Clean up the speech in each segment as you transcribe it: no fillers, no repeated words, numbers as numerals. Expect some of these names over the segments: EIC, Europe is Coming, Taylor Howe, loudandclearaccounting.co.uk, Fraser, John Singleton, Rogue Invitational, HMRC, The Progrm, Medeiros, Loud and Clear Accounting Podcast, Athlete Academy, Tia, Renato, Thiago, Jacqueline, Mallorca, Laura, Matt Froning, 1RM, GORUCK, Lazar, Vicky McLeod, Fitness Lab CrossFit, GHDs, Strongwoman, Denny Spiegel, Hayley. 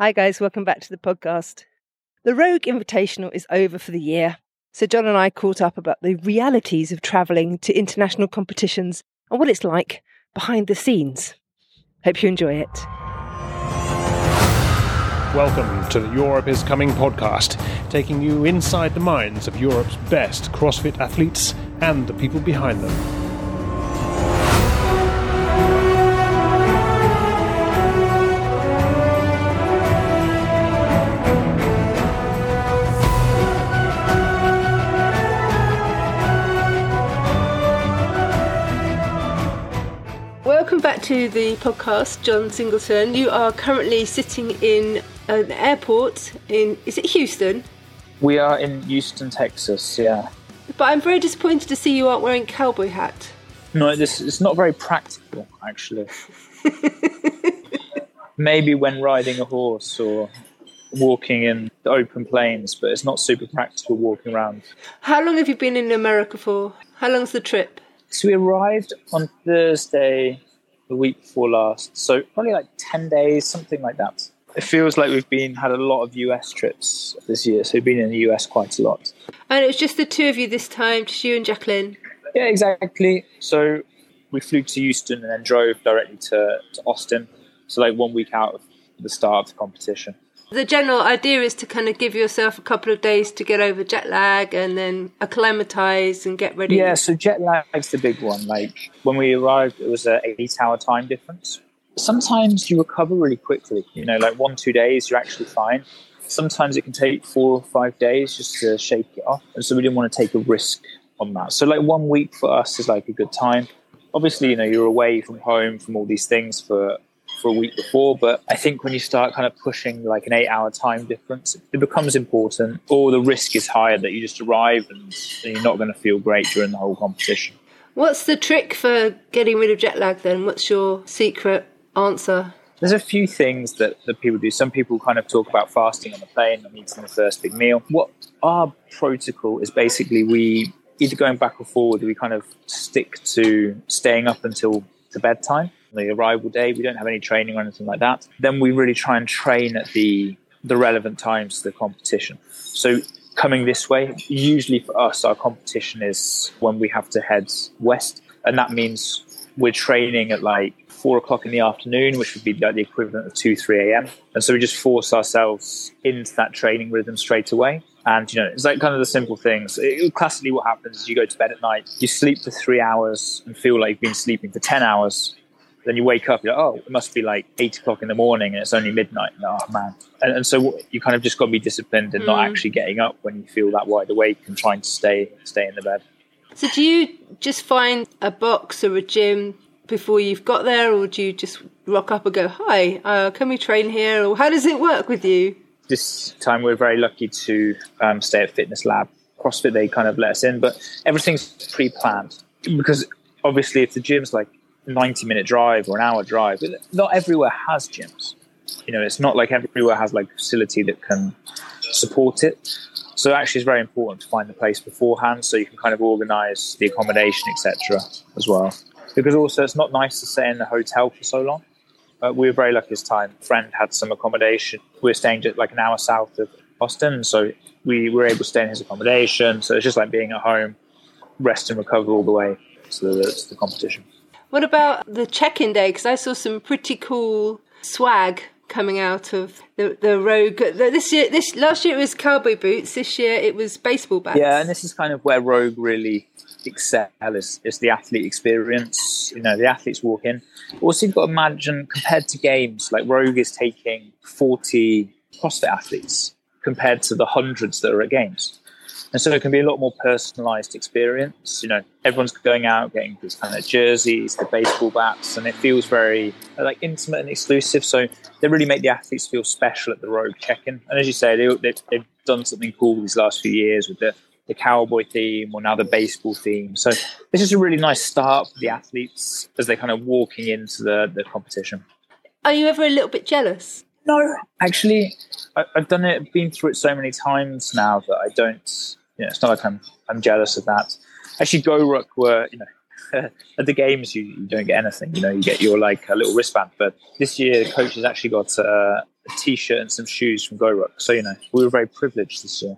Hi guys, welcome back to the podcast. The Rogue Invitational is over for the year, so John and I caught up about the realities of travelling to international competitions and what it's like behind the scenes. Hope you enjoy it. Welcome to the Europe is Coming podcast, taking you inside the minds of Europe's best CrossFit athletes and the people behind them. Back to the podcast, John Singleton. You are currently sitting in an airport in, is it Houston? We are in Houston, Texas, yeah. But I'm very disappointed to see you aren't wearing a cowboy hat. No, it's not very practical, actually. Maybe when riding a horse or walking in the open plains, but it's not super practical walking around. How long have you been in America for? How long's the trip? So we arrived on Thursday the week before last, so probably like 10 days, something like that. It feels like we've had a lot of US trips this year, so we've been in the US quite a lot. And it was just the two of you this time, just you and Jacqueline? Yeah, exactly. So we flew to Houston and then drove directly to Austin, so like 1 week out of the start of the competition. The general idea is to kind of give yourself a couple of days to get over jet lag and then acclimatise and get ready. Yeah, so jet lag's the big one. Like when we arrived, it was an 8-hour time difference. Sometimes you recover really quickly, you know, like 1-2 days, you're actually fine. Sometimes it can take 4 or 5 days just to shake it off. And so we didn't want to take a risk on that. So like 1 week for us is like a good time. Obviously, you know, you're away from home from all these things for a week before, but I think when you start kind of pushing like an 8-hour time difference, it becomes important, or the risk is higher that you just arrive and you're not going to feel great during the whole competition. What's the trick for getting rid of jet lag then? What's your secret answer? There's a few things that people do. Some people kind of talk about fasting on the plane and eating the first big meal. What our protocol is basically, we either going back or forward, we kind of stick to staying up until to bedtime. The arrival day, we don't have any training or anything like that. Then we really try and train at the relevant times to the competition. So coming this way, usually for us, our competition is when we have to head west. And that means we're training at like 4 o'clock in the afternoon, which would be like the equivalent of 2-3 a.m. And so we just force ourselves into that training rhythm straight away. And, you know, it's like kind of the simple things. Classically what happens is you go to bed at night, you sleep for 3 hours and feel like you've been sleeping for 10 hours. Then you wake up, you're like, oh, it must be like 8 o'clock in the morning and it's only midnight. Oh, man. And so you kind of just got to be disciplined and not actually getting up when you feel that wide awake and trying to stay in the bed. So do you just find a box or a gym before you've got there, or do you just rock up and go, hi, can we train here? Or how does it work with you? This time we're very lucky to stay at Fitness Lab CrossFit. They kind of let us in, but everything's pre-planned because obviously if the gym's like 90-minute drive or an hour drive. Not everywhere has gyms. You know, it's not like everywhere has like a facility that can support it. So actually it's very important to find the place beforehand so you can kind of organise the accommodation, etc. as well. Because also it's not nice to stay in the hotel for so long. We were very lucky this time. A friend had some accommodation. We were staying just like an hour south of Austin, so we were able to stay in his accommodation. So it's just like being at home, rest and recover all the way to the competition. What about the check-in day? Because I saw some pretty cool swag coming out of the Rogue. Last year it was cowboy boots. This year it was baseball bats. Yeah, and this is kind of where Rogue really excels. It's the athlete experience. You know, the athletes walk in. Also, you've got to imagine, compared to games, like Rogue is taking 40 CrossFit athletes compared to the hundreds that are at games. And so it can be a lot more personalised experience. You know, everyone's going out getting these kind of jerseys, the baseball bats, and it feels very like intimate and exclusive. So they really make the athletes feel special at the Rogue check-in. And as you say, they've done something cool these last few years with the cowboy theme or now the baseball theme. So it's just a really nice start for the athletes as they're kind of walking into the competition. Are you ever a little bit jealous? No, actually, I've done it. I've been through it so many times now that I don't. You know, it's not like I'm jealous of that. Actually, GORUCK were, you know, at the games you don't get anything. You know, you get your like a little wristband. But this year, the coach has actually got a t-shirt and some shoes from GORUCK. So, you know, we were very privileged this year.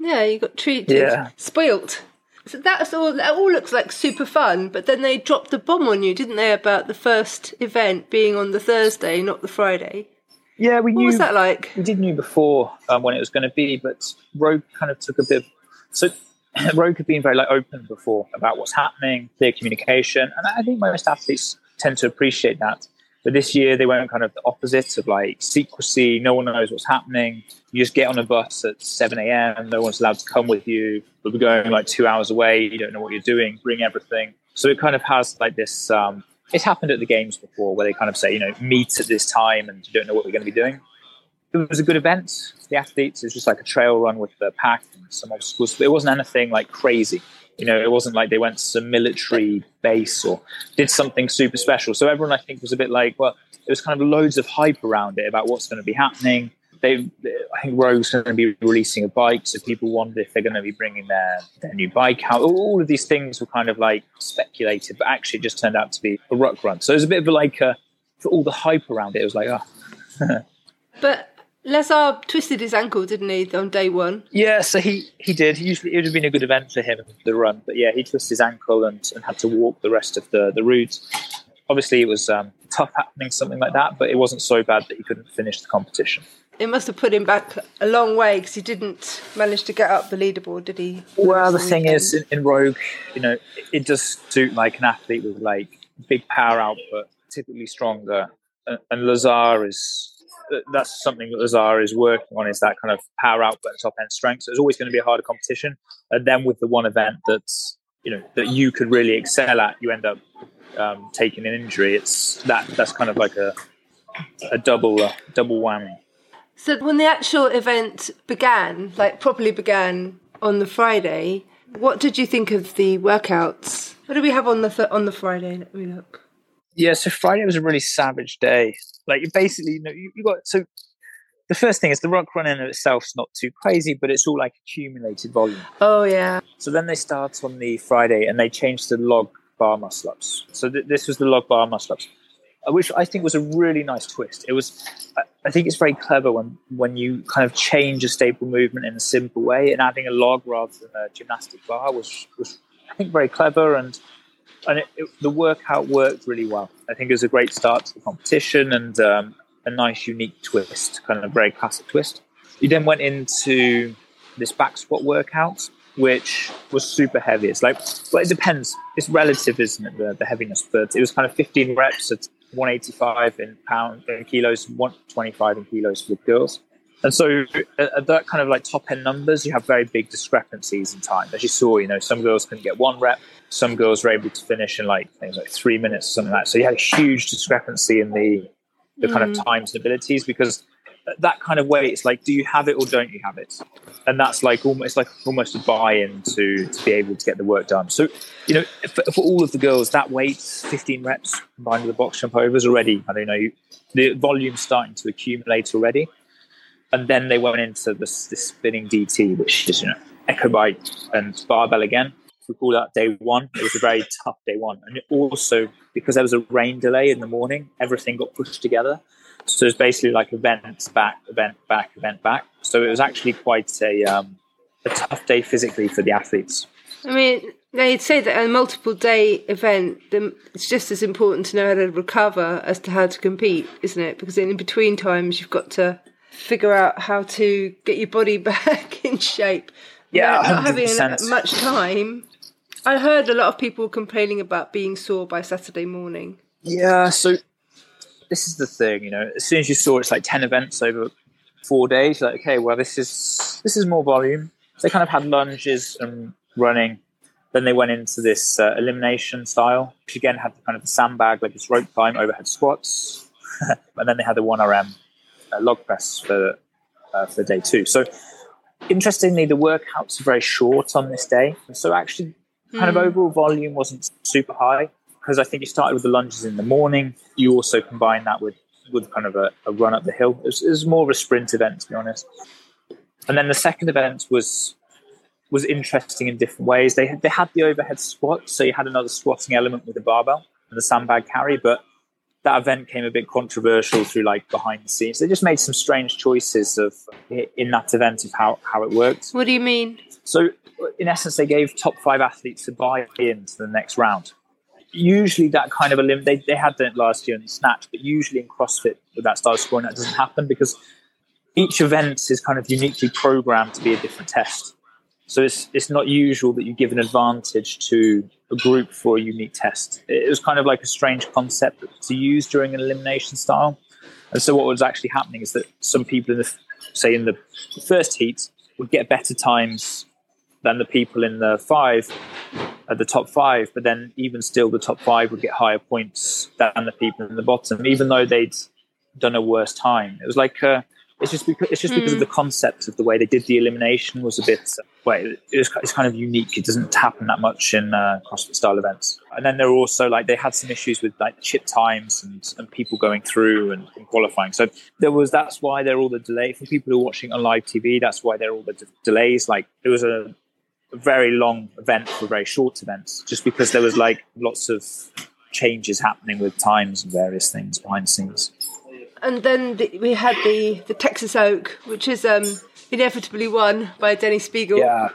Yeah, you got treated. Yeah. Spoilt. So that's all. That all looks like super fun, but then they dropped the bomb on you, didn't they, about the first event being on the Thursday, not the Friday? Yeah, we knew. What was that like? We did knew before when it was going to be, but Rogue kind of took a bit. So Rogue had been very open before about what's happening, clear communication, and I think most athletes tend to appreciate that. But this year they went kind of the opposite of secrecy. No one knows what's happening. You just get on a bus at 7 a.m. No one's allowed to come with you. But we're going 2 hours away. You don't know what you're doing. Bring everything. So it kind of has this. It's happened at the games before where they kind of say, meet at this time and you don't know what we're going to be doing. It was a good event. The athletes, it was just like a trail run with the pack and some obstacles. But it wasn't anything crazy. It wasn't like they went to some military base or did something super special. So everyone, I think, was a bit it was kind of loads of hype around it about what's going to be happening. I think Rogue's going to be releasing a bike, so people wondered if they're going to be bringing their new bike out. All of these things were kind of speculated, but actually just turned out to be a ruck run. So it was a bit of for all the hype around it, it was But Lazar twisted his ankle, didn't he, on day one? Yeah, so he did. Usually it would have been a good event for him, the run. But yeah, he twisted his ankle and had to walk the rest of the route. Obviously, it was tough happening, something like that, but it wasn't so bad that he couldn't finish the competition. It must have put him back a long way because he didn't manage to get up the leaderboard, did he? Well, the thing is, in Rogue, it does suit an athlete with big power output, typically stronger. And Lazar is... That's something that Lazar is working on, is that kind of power output and top end strength. So it's always going to be a harder competition. And then with the one event that's, that you could really excel at, you end up taking an injury. It's that's kind of a double whammy. So when the actual event began, properly began on the Friday, what did you think of the workouts? What did we have on the Friday? Let me look. Yeah, so Friday was a really savage day. So the first thing is the ruck run in of itself's not too crazy, but it's all accumulated volume. Oh, yeah. So then they start on the Friday and they change to log bar muscle-ups. So this was the log bar muscle-ups, which I think was a really nice twist. It was, I think it's very clever when you kind of change a staple movement in a simple way, and adding a log rather than a gymnastic bar was I think, very clever, and the workout worked really well. I think it was a great start to the competition and a nice, unique twist, kind of a very classic twist. You then went into this back squat workout, which was super heavy. It's it depends. It's relative, isn't it, the heaviness? But it was kind of 15 reps at 185 in pounds in kilos, 125 in kilos for the girls. And so at that kind of top end numbers, you have very big discrepancies in time. As you saw, some girls couldn't get one rep. Some girls were able to finish in things 3 minutes or something like that. So you had a huge discrepancy in the kind of times and abilities, because that kind of way, it's do you have it or don't you have it? And that's almost a buy-in to be able to get the work done. So, for all of the girls, that weight, 15 reps combined with the box jump overs already, the volume's starting to accumulate already. And then they went into the spinning DT, which is, echo bike and barbell again. We call that day one. It was a very tough day one. And it also, because there was a rain delay in the morning, everything got pushed together. So it's basically event back. So it was actually quite a tough day physically for the athletes. I mean, they'd say that a multiple day event, it's just as important to know how to recover as to how to compete, isn't it? Because in between times, you've got to figure out how to get your body back in shape. Yeah, not having much time. I heard a lot of people complaining about being sore by Saturday morning. Yeah, so this is the thing, as soon as you saw it's 10 events over 4 days, okay, well, this is more volume. So they kind of had lunges and running. Then they went into this elimination style, which again had the kind of the sandbag, this rope climb, overhead squats. And then they had the 1RM log press for day two. So interestingly, the workouts are very short on this day. So actually, kind of overall volume wasn't super high, because I think you started with the lunges in the morning. You also combine that with kind of a run up the hill. It was more of a sprint event, to be honest. And then the second event was interesting in different ways. They had the overhead squat, so you had another squatting element with the barbell and the sandbag carry, but that event came a bit controversial through like behind the scenes. They just made some strange choices of in that event of how it worked. What do you mean? So in essence, they gave top 5 athletes to buy into the next round. Usually that kind of they had done it last year in snatch, but usually in CrossFit with that style of scoring, that doesn't happen because each event is kind of uniquely programmed to be a different test. So it's not usual that you give an advantage to a group for a unique test. It was kind of like a strange concept to use during an elimination style. And so what was actually happening is that some people in the first heat would get better times than the people in the top 5, but then even still the top 5 would get higher points than the people in the bottom, even though they'd done a worse time. It was like it's just because of the concept of the way they did the elimination was a bit. It's kind of unique. It doesn't happen that much in CrossFit style events. And then there were also they had some issues with chip times and people going through and qualifying. So that's why there are all the delay for people who are watching on live TV. That's why there are all the delays. Like it was a very long event for very short events, just because there was lots of changes happening with times and various things behind the scenes. And then we had the Texas Oak, which is inevitably won by Denny Spiegel. Yeah.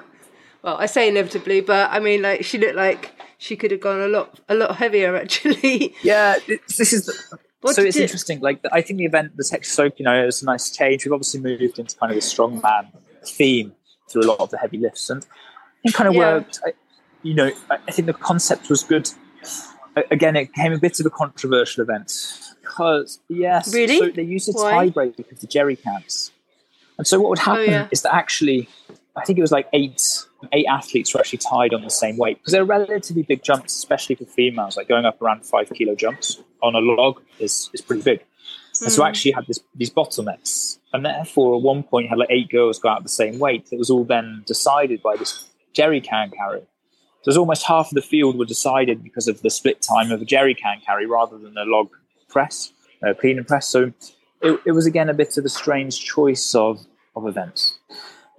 Well, I say inevitably, but I mean, she looked like she could have gone a lot heavier, actually. Yeah, it's interesting. I think the event, the Texas Oak, it was a nice change. We've obviously moved into kind of a strongman theme through a lot of the heavy lifts, and it kind of worked. I think the concept was good. Again, it became a bit of a controversial event. Because, yes, really? So they used a tiebreaker for jerry cans. And so what would happen is that actually, I think it was eight athletes were actually tied on the same weight. Because they're relatively big jumps, especially for females, going up around 5 kilo jumps on a log is pretty big. And so actually you had these bottlenecks. And therefore, at one point, you had 8 girls go out the same weight. It was all then decided by this jerry can carry. So it was almost half of the field were decided because of the split time of a jerry can carry rather than a log press, clean and press. So it was again a bit of a strange choice of events.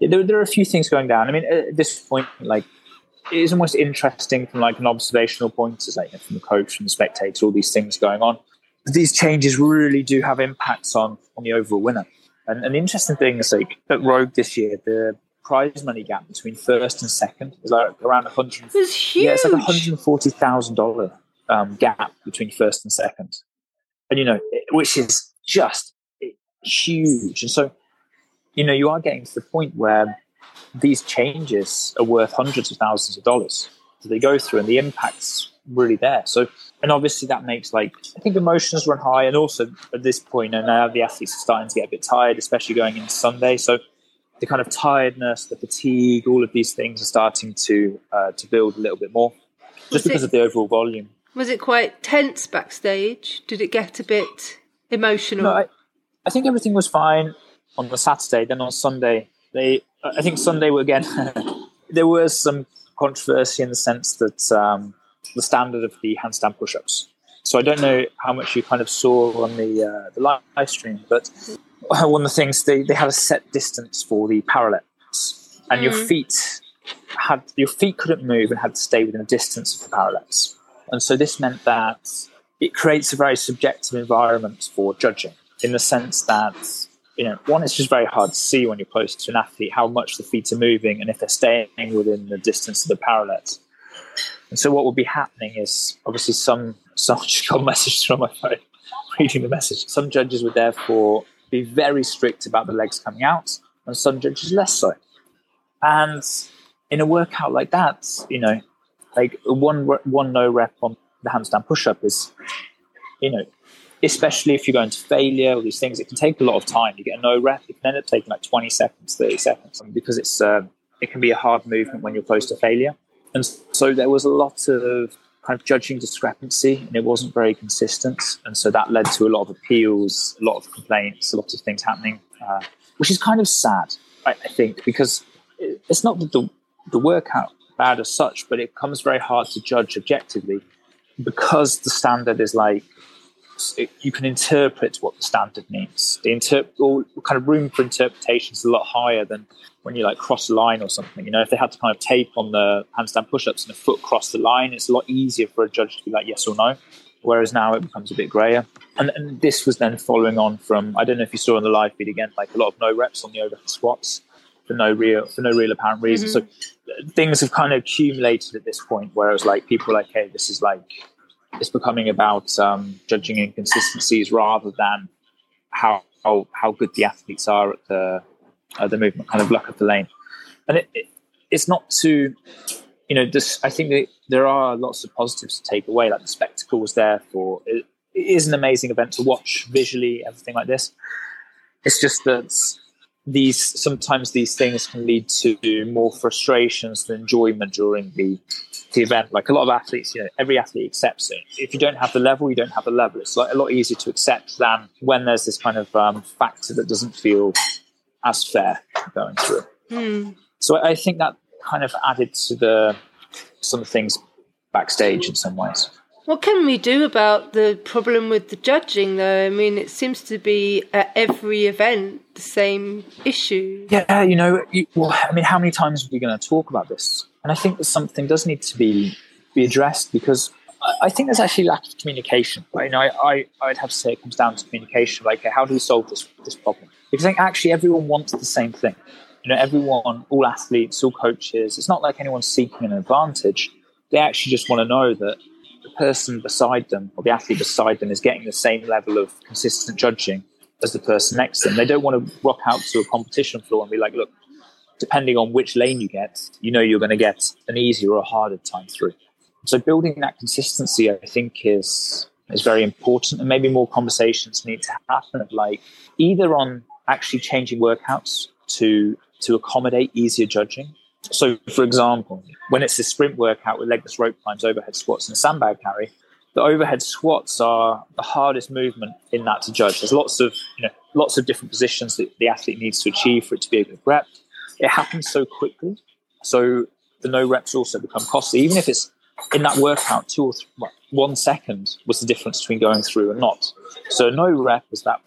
There are a few things going down. I mean, at this point, it is almost interesting from an observational point, as from the coach and the spectator, all these things going on. But these changes really do have impacts on the overall winner. And the interesting thing is at Rogue this year, the prize money gap between first and second is around $100. It's huge. Yeah, it's $140,000 gap between first and second. And, which is just huge. And so, you are getting to the point where these changes are worth hundreds of thousands of dollars that they go through, and the impact's really there. So, and obviously that makes, I think emotions run high. And also at this point, and now the athletes are starting to get a bit tired, especially going into Sunday. So the kind of tiredness, the fatigue, all of these things are starting to build a little bit more just because of the overall volume. Was it quite tense backstage? Did it get a bit emotional? No, I think everything was fine on the Saturday. Then on Sunday, there was some controversy in the sense that the standard of the handstand push-ups. So I don't know how much you kind of saw on the live stream, but one of the things, they had a set distance for the parallettes, and your feet couldn't move and had to stay within a distance of the parallettes. And so this meant that it creates a very subjective environment for judging, in the sense that, one, it's just very hard to see when you're close to an athlete how much the feet are moving and if they're staying within the distance of the parallels. And so what will be happening is, obviously, someone just got messages on my phone, reading the message. Some judges would therefore be very strict about the legs coming out, and some judges less so. And in a workout like that, one no rep on the handstand push-up is, especially if you go into failure, all these things, it can take a lot of time. You get a no rep, it can end up taking 20 seconds, 30 seconds, because it can be a hard movement when you're close to failure. And so there was a lot of kind of judging discrepancy, and it wasn't very consistent. And so that led to a lot of appeals, a lot of complaints, a lot of things happening, which is kind of sad, I think, because it's not that the workout bad as such, but it comes very hard to judge objectively because the standard is you can interpret what the standard means. The all kind of room for interpretation is a lot higher than when you cross a line or something. If they had to kind of tape on the handstand push-ups and a foot cross the line, it's a lot easier for a judge to be yes or no. whereas now it becomes a bit grayer. And this was then following on from, I don't know if you saw on the live feed again, like a lot of no reps on the overhead squats for no real apparent reason. Mm-hmm. So things have kind of accumulated at this point where it was like, people were like, hey, this is like, it's becoming about judging inconsistencies rather than how good the athletes are at the movement, kind of luck of the lane. And it's not to, you know, this, I think that there are lots of positives to take away. Like the spectacle was there for, it is an amazing event to watch visually, everything like this. It's just that sometimes these things can lead to more frustrations than enjoyment during the event. Like a lot of athletes, you know, every athlete accepts it. If you don't have the level, you don't have the level. It's like a lot easier to accept than when there's this kind of factor that doesn't feel as fair going through. Mm. So I think that kind of added to some things backstage in some ways. What can we do about the problem with the judging, though? I mean, it seems to be at every event the same issue. Yeah, you know, how many times are we going to talk about this? And I think that something does need to be addressed, because I think there's actually lack of communication. Right? You know, I'd have to say it comes down to communication. Like, how do we solve this problem? Because I think actually everyone wants the same thing. You know, everyone, all athletes, all coaches, it's not like anyone's seeking an advantage. They actually just want to know that the person beside them or the athlete beside them is getting the same level of consistent judging as the person next to them. They don't want to rock out to a competition floor and be like, look, depending on which lane you get, you know, you're going to get an easier or harder time through. So building that consistency, I think, is very important. And maybe more conversations need to happen, like either on actually changing workouts to accommodate easier judging. So, for example, when it's a sprint workout with legless rope climbs, overhead squats and sandbag carry, the overhead squats are the hardest movement in that to judge. There's lots of different positions that the athlete needs to achieve for it to be a good rep. It happens so quickly. So the no reps also become costly. Even if it's in that workout, 1 second was the difference between going through and not. So no rep is that.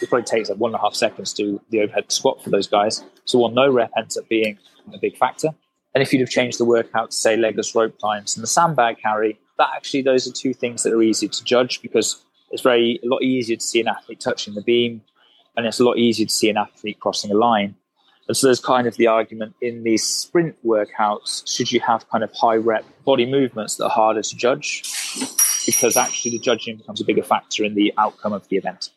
It probably takes like 1.5 seconds to do the overhead squat for those guys. So one no rep ends up being a big factor. And if you'd have changed the workout to say legless rope climbs and the sandbag carry, those are two things that are easy to judge, because it's a lot easier to see an athlete touching the beam, and it's a lot easier to see an athlete crossing a line. And so there's kind of the argument in these sprint workouts, should you have kind of high rep body movements that are harder to judge, because actually the judging becomes a bigger factor in the outcome of the event.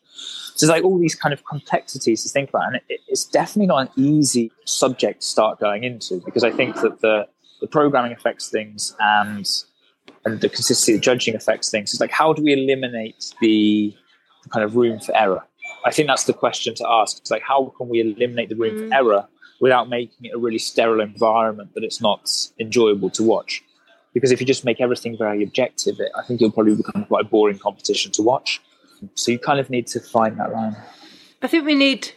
So there's like all these kind of complexities to think about, and it's definitely not an easy subject to start going into, because I think that the programming affects things and the consistency of judging affects things. It's like, how do we eliminate the kind of room for error? I think that's the question to ask. It's like, how can we eliminate the room for error without making it a really sterile environment that it's not enjoyable to watch? Because if you just make everything very objective, I think it'll probably become quite a boring competition to watch. So you kind of need to find that line. I think we need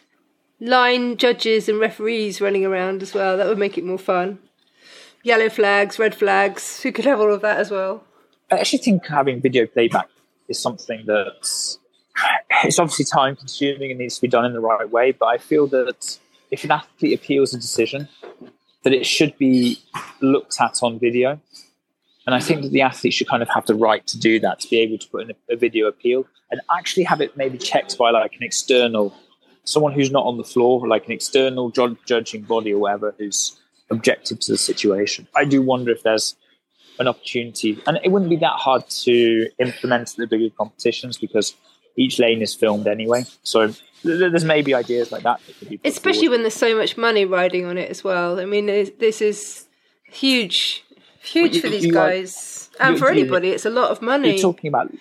line judges and referees running around as well. That would make it more fun. Yellow flags, red flags, who could have all of that as well? I actually think having video playback is something that's, it's obviously time consuming and needs to be done in the right way, but I feel that if an athlete appeals a decision, that it should be looked at on video. And I think that the athlete should kind of have the right to do that, to be able to put in a video appeal, and actually have it maybe checked by like an external, someone who's not on the floor, like an external judging body or whatever, who's objective to the situation. I do wonder if there's an opportunity, and it wouldn't be that hard to implement at the bigger competitions, because each lane is filmed anyway. So there's maybe ideas like that that could be put especially forward. When there's so much money riding on it as well. I mean, this is huge for these guys, and for anybody. It's a lot of money. You're talking about,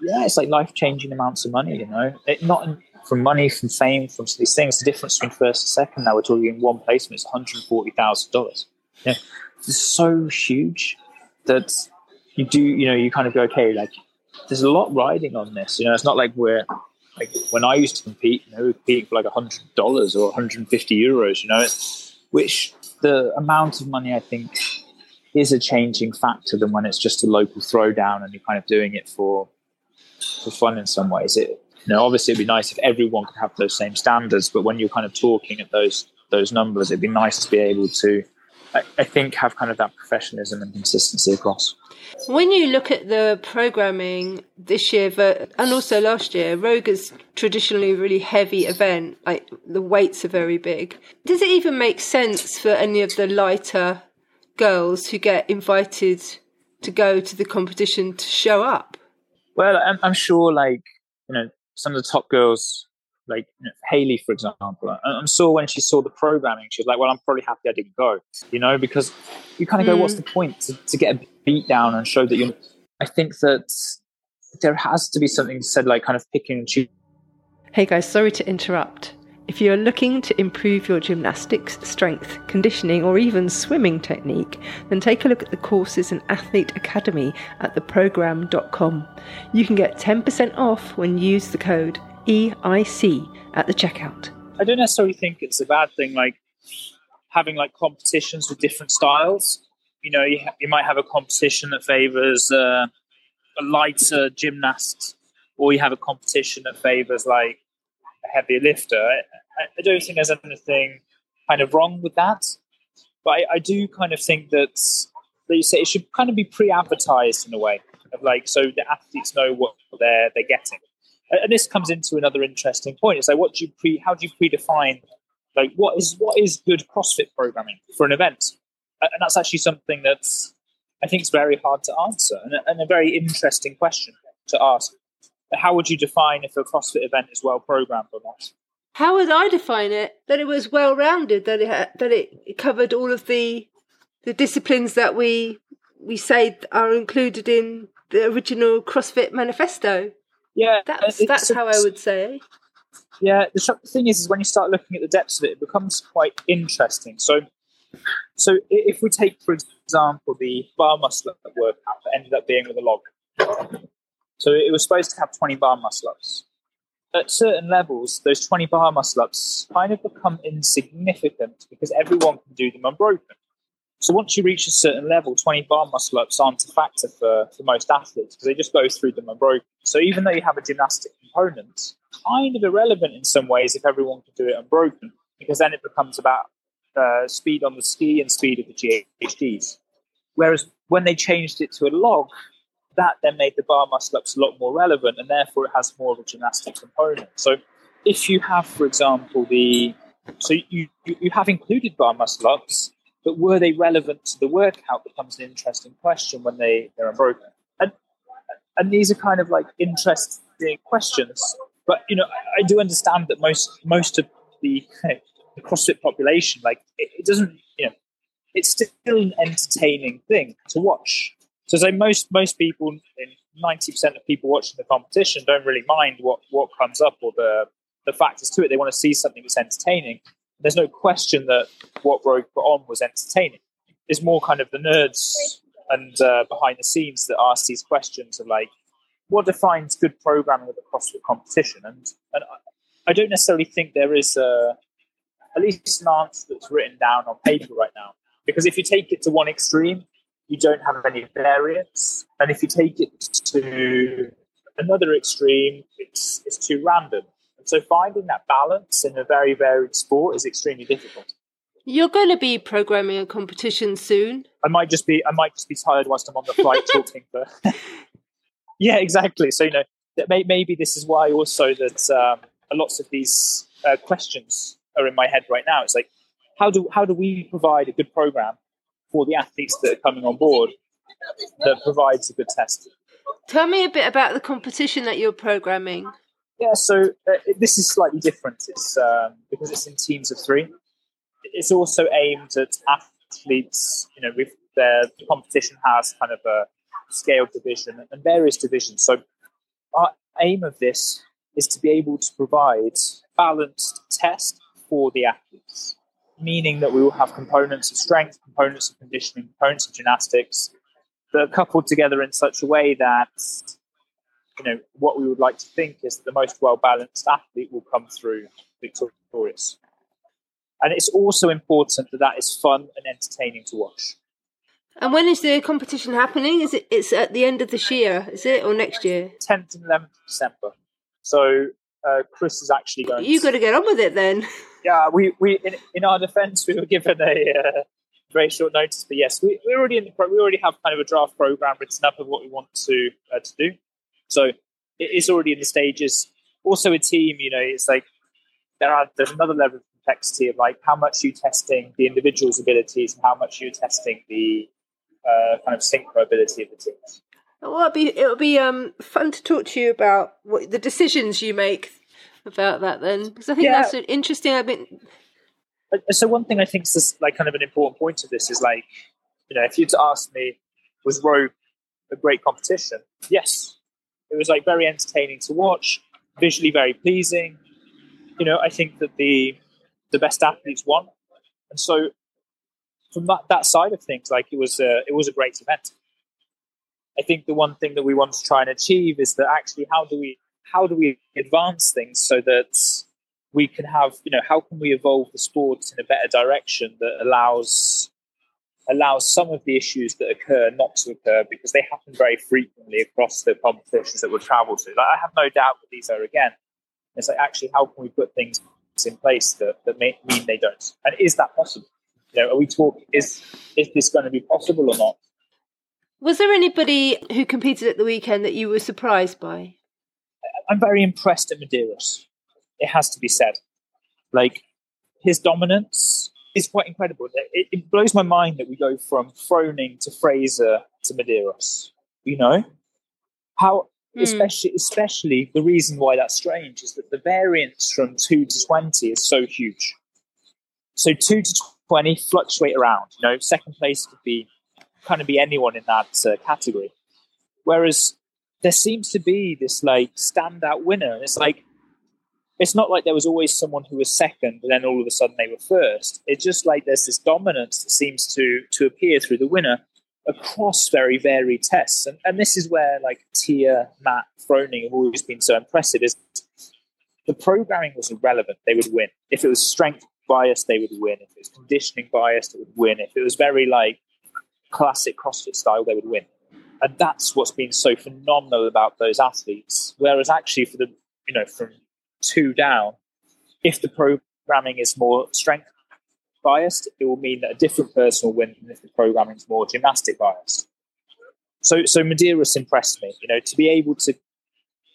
it's like life-changing amounts of money, you know. Not from money, from fame, from these things. The difference between first and second, now we're talking in one placement, it's $140,000. Yeah. It's so huge that you kind of go, okay, like, there's a lot riding on this. You know, it's not like like when I used to compete, you know, we were competing for like $100 or €150, you know, which the amount of money, I think, is a changing factor than when it's just a local throwdown and you're kind of doing it for fun in some ways. Obviously it'd be nice if everyone could have those same standards, but when you're kind of talking at those numbers, it'd be nice to be able to I think have kind of that professionalism and consistency across. When you look at the programming this year and also last year, Rogue is traditionally a really heavy event, like the weights are very big. Does it even make sense for any of the lighter girls who get invited to go to the competition to show up? Well, I'm sure, like, you know, some of the top girls, like, you know, Hayley, for example, I'm sure when she saw the programming, she was like, well, I'm probably happy I didn't go, you know, because you kind of go, what's the point to get a beat down and show that you're... I think that there has to be something said, like, kind of picking and choosing. Hey guys, sorry to interrupt. If you're looking to improve your gymnastics, strength, conditioning, or even swimming technique, then take a look at the courses in Athlete Academy at theprogram.com. You can get 10% off when you use the code EIC at the checkout. I don't necessarily think it's a bad thing, like having like competitions with different styles. You know, you might have a competition that favors a lighter gymnast, or you have a competition that favors like a heavier lifter. I don't think there's anything kind of wrong with that, but I do kind of think that you say it should kind of be pre-advertised in a way, of like, so the athletes know what they're getting. And this comes into another interesting point. It's like, how do you predefine, like, what is good CrossFit programming for an event? And that's actually something that's, I think, is very hard to answer, and a very interesting question to ask. How would you define if a CrossFit event is well programmed or not? How would I define it? That it was well rounded, that it covered all of the disciplines that we say are included in the original CrossFit manifesto. Yeah, that's how I would say. Yeah, the thing is when you start looking at the depths of it, it becomes quite interesting. So if we take, for example, the bar muscle up workout that ended up being with a log. So it was supposed to have 20 bar muscle-ups. At certain levels, those 20 bar muscle-ups kind of become insignificant because everyone can do them unbroken. So once you reach a certain level, 20 bar muscle-ups aren't a factor for most athletes because they just go through them unbroken. So even though you have a gymnastic component, kind of irrelevant in some ways if everyone can do it unbroken, because then it becomes about speed on the ski and speed of the GHDs. Whereas when they changed it to a log, that then made the bar muscle-ups a lot more relevant, and therefore it has more of a gymnastic component. So if you have, for example, you have included bar muscle-ups, but were they relevant to the workout becomes an interesting question when they're unbroken. And these are kind of like interesting questions. But, you know, I do understand that most of the CrossFit population, like, it doesn't, you know, it's still an entertaining thing to watch. So, like, most people, in 90% of people watching the competition, don't really mind what comes up or the factors to it. They want to see something that's entertaining. There's no question that what Rogue put on was entertaining. It's more kind of the nerds and behind the scenes that ask these questions of, like, what defines good programming of a CrossFit competition? And I don't necessarily think there is at least an answer that's written down on paper right now. Because if you take it to one extreme, you don't have any variance. And if you take it to another extreme, it's too random. And so finding that balance in a very varied sport is extremely difficult. You're going to be programming a competition soon. I might just be tired whilst I'm on the flight talking. But yeah, exactly. So, you know, maybe this is why also that lots of these questions are in my head right now. It's like, how do we provide a good program for the athletes that are coming on board that provides a good test? Tell me a bit about the competition that you're programming. Yeah, so this is slightly different. It's because it's in teams of three. It's also aimed at athletes, you know, with the competition has kind of a scaled division and various divisions. So our aim of this is to be able to provide balanced test for the athletes, meaning that we will have components of strength, components of conditioning, components of gymnastics that are coupled together in such a way that, you know, what we would like to think is that the most well-balanced athlete will come through victorious. And it's also important that that is fun and entertaining to watch. And when is the competition happening? It's at the end of this year, is it, or next year? 10th and 11th December. So Chris is actually going. You've got to get on with it then. Yeah, we in our defence, we were given a very short notice. But yes, we're already in the we already have kind of a draft program written up of what we want to do. So it is already in the stages. Also, a team, you know, it's like there's another level of complexity of like how much you're testing the individual's abilities and how much you're testing the kind of synchro ability of the teams. Well, it'll be fun to talk to you about what the decisions you make about that then, because I think that's an interesting. I mean, so one thing I think is like kind of an important point of this is like, you know, if you'd asked me, was Rogue a great competition? Yes, it was like very entertaining to watch, visually very pleasing. You know, I think that the best athletes won, and so from that side of things, like it was a great event. I think the one thing that we want to try and achieve is that actually how do we advance things so that we can have, you know, how can we evolve the sport in a better direction that allows some of the issues that occur not to occur, because they happen very frequently across the competitions that we travel to. Like, I have no doubt that these are again. It's like, actually, how can we put things in place that mean they don't? And is that possible? You know, are we talking, is this going to be possible or not? Was there anybody who competed at the weekend that you were surprised by? I'm very impressed at Medeiros. It has to be said. Like, his dominance is quite incredible. It blows my mind that we go from Froning to Fraser to Medeiros. You know? How, especially the reason why that's strange is that the variance from 2 to 20 is so huge. So 2 to 20 fluctuate around. You know, second place could be kind of be anyone in that category, whereas there seems to be this like standout winner, and it's like it's not like there was always someone who was second and then all of a sudden they were first. It's just like there's this dominance that seems to appear through the winner across very varied tests, and this is where like Tia, Matt, Froning have always been so impressive, is the programming was irrelevant. They would win. If it was strength bias, they would win. If it was conditioning bias, they would win. If it was very like classic CrossFit style, they would win. And that's what's been so phenomenal about those athletes, whereas actually for the, you know, from 2 down, if the programming is more strength biased, it will mean that a different person will win than if the programming is more gymnastic biased. So Medeiros impressed me, you know, to be able to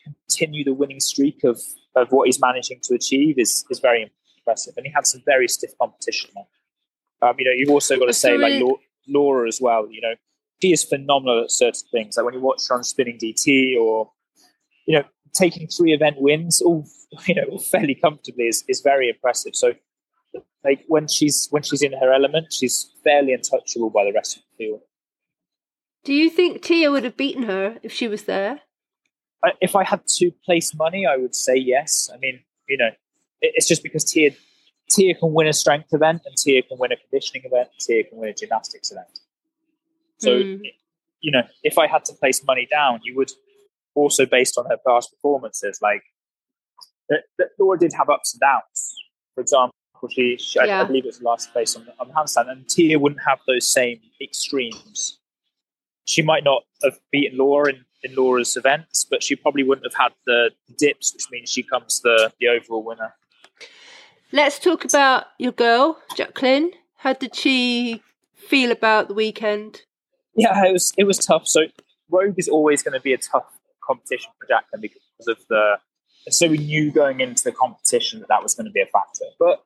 continue the winning streak of what he's managing to achieve is very impressive, and he had some very stiff competition there. You know, you've also got to say like Laura as well, you know, she is phenomenal at certain things. Like when you watch her on spinning DT, or, you know, taking 3 event wins, all, you know, fairly comfortably is very impressive. So like when she's in her element, she's fairly untouchable by the rest of the field. Do you think Tia would have beaten her if she was there? If I had to place money, I would say yes. I mean, you know, it's just because Tia can win a strength event, and Tia can win a conditioning event, and Tia can win a gymnastics event. So, you know, if I had to place money down, you would also, based on her past performances, like, that Laura did have ups and downs. For example, I believe it was last place on the handstand, and Tia wouldn't have those same extremes. She might not have beaten Laura in Laura's events, but she probably wouldn't have had the dips, which means she comes the overall winner. Let's talk about your girl, Jacqueline. How did she feel about the weekend? Yeah, it was tough. So Rogue is always going to be a tough competition for Jacqueline because of the... So we knew going into the competition that was going to be a factor. But,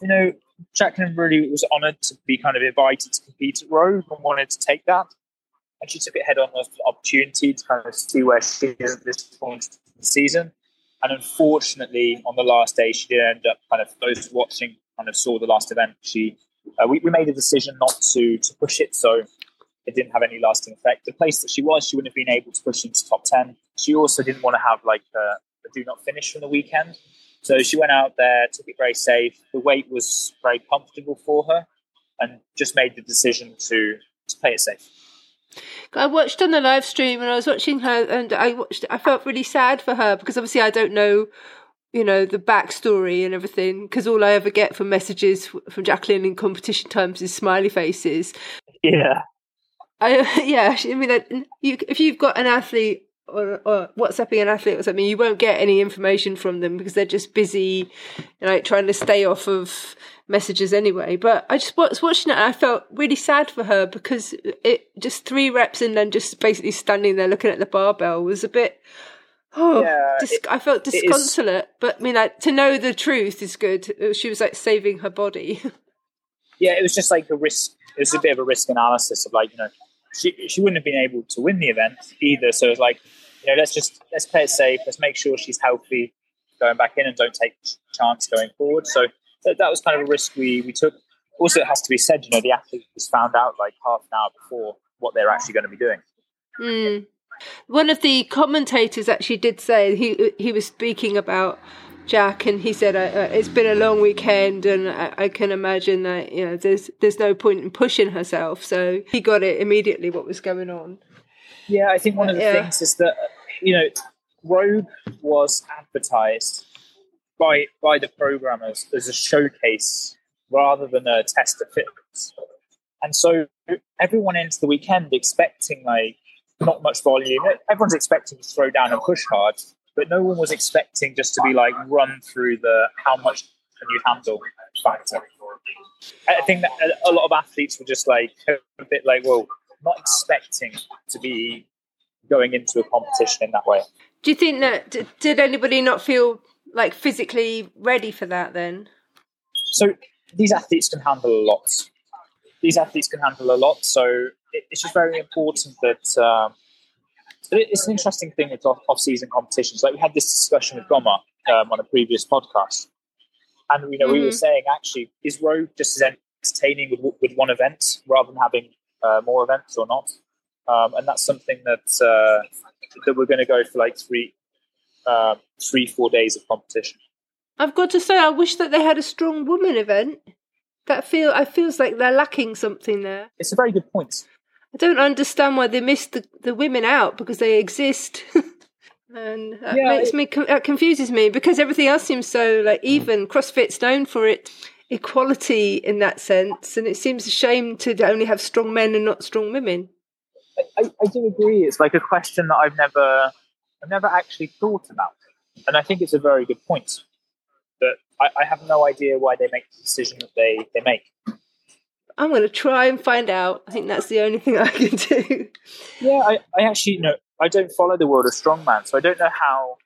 you know, Jacqueline really was honoured to be kind of invited to compete at Rogue and wanted to take that. And she took it head on as an opportunity to kind of see where she is at this point in the season. And unfortunately, on the last day, she did end up kind of, those watching kind of saw the last event. We made a decision not to push it, so it didn't have any lasting effect. The place that she was, she wouldn't have been able to push into top 10. She also didn't want to have like a do not finish from the weekend. So she went out there, took it very safe. The weight was very comfortable for her, and just made the decision to play it safe. I watched on the live stream, and I was watching her, and I felt really sad for her, because obviously I don't know, you know, the backstory and everything, because all I ever get from messages from Jacqueline in competition times is smiley faces. Yeah. I mean, if you've got an athlete or WhatsApping an athlete or something, you won't get any information from them because they're just busy, you know, trying to stay off of messages anyway. But I just was watching it and I felt really sad for her because it just 3 reps and then just basically standing there looking at the barbell was a bit, I felt disconsolate. But I mean, like, to know the truth is good. She was like saving her body. Yeah, it was just like a risk. It was a bit of a risk analysis of like, you know, she wouldn't have been able to win the event either. So it's like, you know, let's play it safe. Let's make sure she's healthy going back in and don't take chance going forward. So that was kind of a risk we took. Also, it has to be said, you know, the athlete was found out like half an hour before what they're actually going to be doing. Mm. One of the commentators actually did say he was speaking about Jack, and he said it's been a long weekend, and I can imagine that, you know, there's no point in pushing herself. So he got it immediately what was going on. Yeah, I think one of the things is that, you know, Rogue was advertised by the programmers as a showcase rather than a test of fitness, and so everyone ends the weekend expecting like not much volume. Everyone's expecting to throw down and push hard. But no one was expecting just to be like run through the how much can you handle factor. I think that a lot of athletes were just like a bit like, well, not expecting to be going into a competition in that way. Do you think that did anybody not feel like physically ready for that then? So these athletes can handle a lot. So it's just very important that. But it's an interesting thing with off-season competitions. Like we had this discussion with Goma on a previous podcast, and you know we were saying actually is Rogue just as entertaining with one event rather than having more events or not? And that's something that that we're going to go for like 3-4 days of competition. I've got to say, I wish that they had a strong woman event. It feels like they're lacking something there. It's a very good point. I don't understand why they missed the women out because they exist, and that confuses me because everything else seems so like even. CrossFit's known for its equality in that sense, and it seems a shame to only have strong men and not strong women. I do agree. It's like a question that I've never actually thought about, and I think it's a very good point. But I have no idea why they make the decision that they make. I'm going to try and find out. I think that's the only thing I can do. Yeah, I actually, you know, I don't follow the world of strongman, so I don't know how,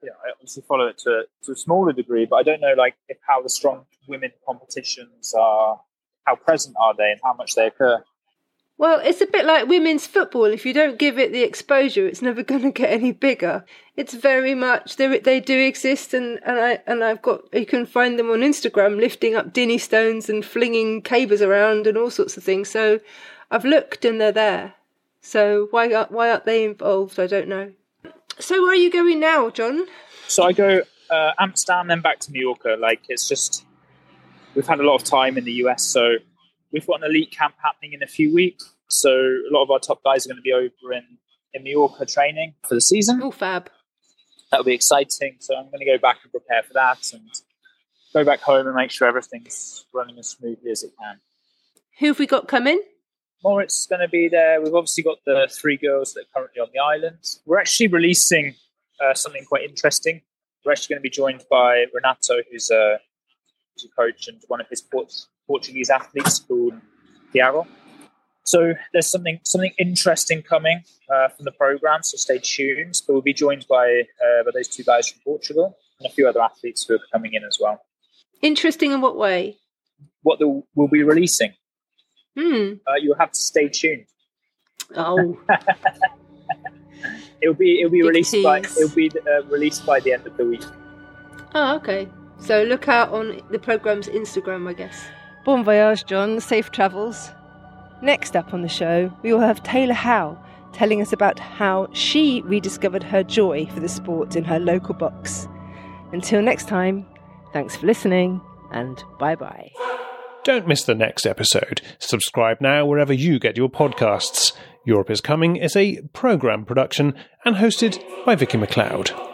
you know, I obviously follow it to a smaller degree, but I don't know, like, if how the strong women competitions are, how present are they and how much they occur. Well, it's a bit like women's football. If you don't give it the exposure, it's never going to get any bigger. It's very much, they do exist, you can find them on Instagram lifting up dini stones and flinging cabers around and all sorts of things. So I've looked and they're there. So why aren't they involved? I don't know. So where are you going now, John? So I go Amsterdam, then back to Mallorca. Like, it's just, we've had a lot of time in the US, so we've got an elite camp happening in a few weeks, so a lot of our top guys are going to be over in Mallorca training for the season. Oh, fab. That'll be exciting. So I'm going to go back and prepare for that and go back home and make sure everything's running as smoothly as it can. Who have we got coming? Maurits is going to be there. We've obviously got the 3 girls that are currently on the island. We're actually releasing something quite interesting. We're actually going to be joined by Renato, who's a coach, and one of his Portuguese athletes called Thiago. So there's something interesting coming from the program, so stay tuned. But we'll be joined by those 2 guys from Portugal and a few other athletes who are coming in as well. Interesting in what way? What we'll be releasing. You'll have to stay tuned. Oh. it'll be released by the end of the week. Oh, okay. So look out on the program's Instagram, I guess. Bon voyage, John. Safe travels. Next up on the show, we will have Taylor Howe telling us about how she rediscovered her joy for the sport in her local box. Until next time, thanks for listening and bye-bye. Don't miss the next episode. Subscribe now wherever you get your podcasts. Europe is Coming is a program production and hosted by Vicky McLeod.